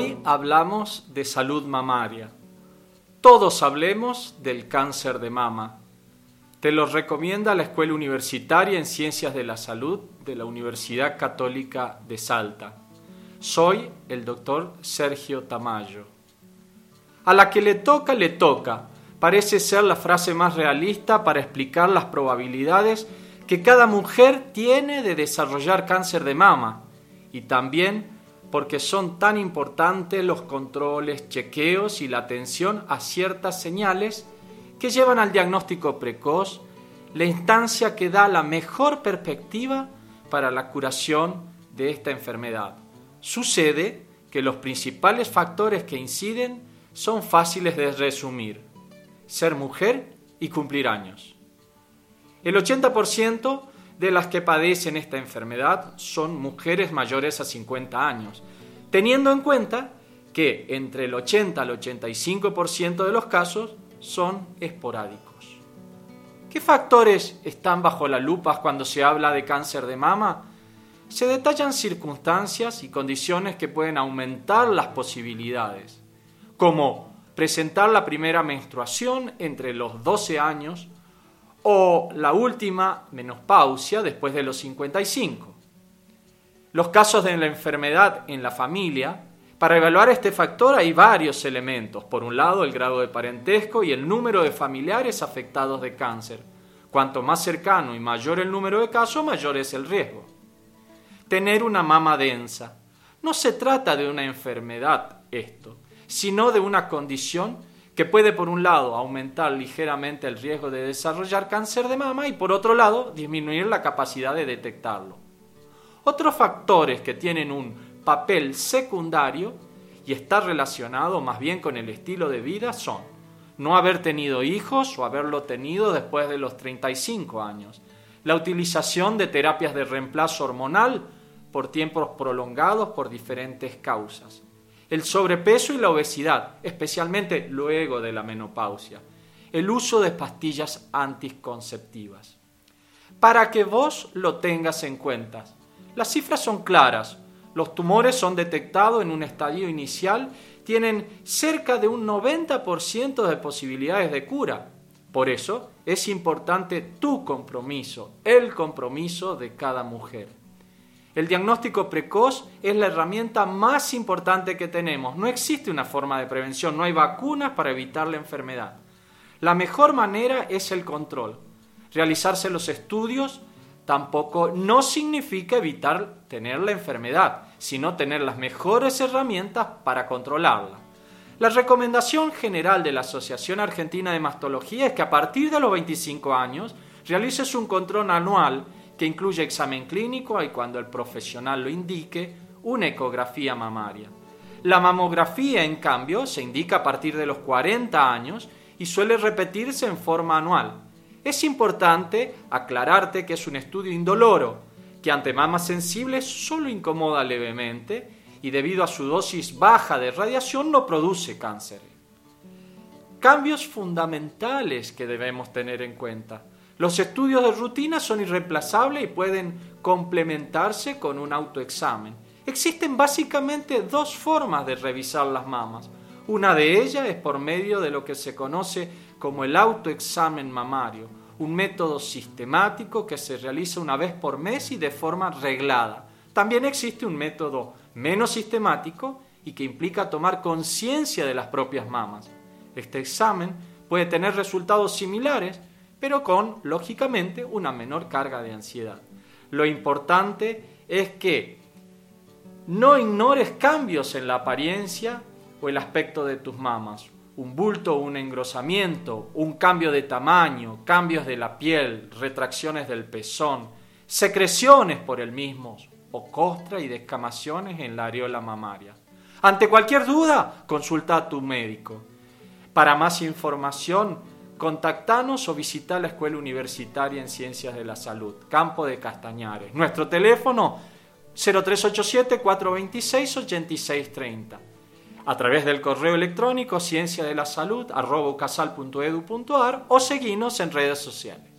Hoy hablamos de salud mamaria. Todos hablemos del cáncer de mama. Te los recomienda la Escuela Universitaria en Ciencias de la Salud de la Universidad Católica de Salta. Soy el Dr. Sergio Tamayo. A la que le toca, le toca. Parece ser la frase más realista para explicar las probabilidades que cada mujer tiene de desarrollar cáncer de mama, y también porque son tan importantes los controles, chequeos y la atención a ciertas señales que llevan al diagnóstico precoz, la instancia que da la mejor perspectiva para la curación de esta enfermedad. Sucede que los principales factores que inciden son fáciles de resumir: ser mujer y cumplir años. El 80% de las que padecen esta enfermedad son mujeres mayores a 50 años, teniendo en cuenta que entre el 80 al 85% de los casos son esporádicos. ¿Qué factores están bajo la lupa cuando se habla de cáncer de mama? Se detallan circunstancias y condiciones que pueden aumentar las posibilidades, como presentar la primera menstruación entre los 12 años o la última menopausia después de los 55. Los casos de la enfermedad en la familia. Para evaluar este factor hay varios elementos. Por un lado, el grado de parentesco y el número de familiares afectados de cáncer. Cuanto más cercano y mayor el número de casos, mayor es el riesgo. Tener una mama densa. No se trata de una enfermedad sino de una condición que puede, por un lado, aumentar ligeramente el riesgo de desarrollar cáncer de mama y, por otro lado, disminuir la capacidad de detectarlo. Otros factores que tienen un papel secundario y está relacionado más bien con el estilo de vida son no haber tenido hijos o haberlo tenido después de los 35 años, la utilización de terapias de reemplazo hormonal por tiempos prolongados por diferentes causas, el sobrepeso y la obesidad, especialmente luego de la menopausia, el uso de pastillas anticonceptivas. Para que vos lo tengas en cuenta, las cifras son claras. Los tumores son detectados en un estadio inicial, tienen cerca de un 90% de posibilidades de cura. Por eso es importante tu compromiso, el compromiso de cada mujer. El diagnóstico precoz es la herramienta más importante que tenemos. No existe una forma de prevención, no hay vacunas para evitar la enfermedad. La mejor manera es el control. Realizarse los estudios tampoco no significa evitar tener la enfermedad, sino tener las mejores herramientas para controlarla. La recomendación general de la Asociación Argentina de Mastología es que a partir de los 25 años realices un control anual que incluye examen clínico y, cuando el profesional lo indique, una ecografía mamaria. La mamografía, en cambio, se indica a partir de los 40 años y suele repetirse en forma anual. Es importante aclararte que es un estudio indoloro, que ante mamas sensibles solo incomoda levemente y, debido a su dosis baja de radiación, no produce cáncer. Cambios fundamentales que debemos tener en cuenta. Los estudios de rutina son irreemplazables y pueden complementarse con un autoexamen. Existen básicamente dos formas de revisar las mamas. Una de ellas es por medio de lo que se conoce como el autoexamen mamario, un método sistemático que se realiza una vez por mes y de forma reglada. También existe un método menos sistemático y que implica tomar conciencia de las propias mamas. Este examen puede tener resultados similares, pero con, lógicamente, una menor carga de ansiedad. Lo importante es que no ignores cambios en la apariencia o el aspecto de tus mamas. Un bulto o un engrosamiento, un cambio de tamaño, cambios de la piel, retracciones del pezón, secreciones por el mismo o costra y descamaciones en la areola mamaria. Ante cualquier duda, consulta a tu médico. Para más información, contactanos o visita la Escuela Universitaria en Ciencias de la Salud, Campo de Castañares. Nuestro teléfono 0387-426-8630. A través del correo electrónico cienciasdelasalud@ucasal.edu.ar o seguinos en redes sociales.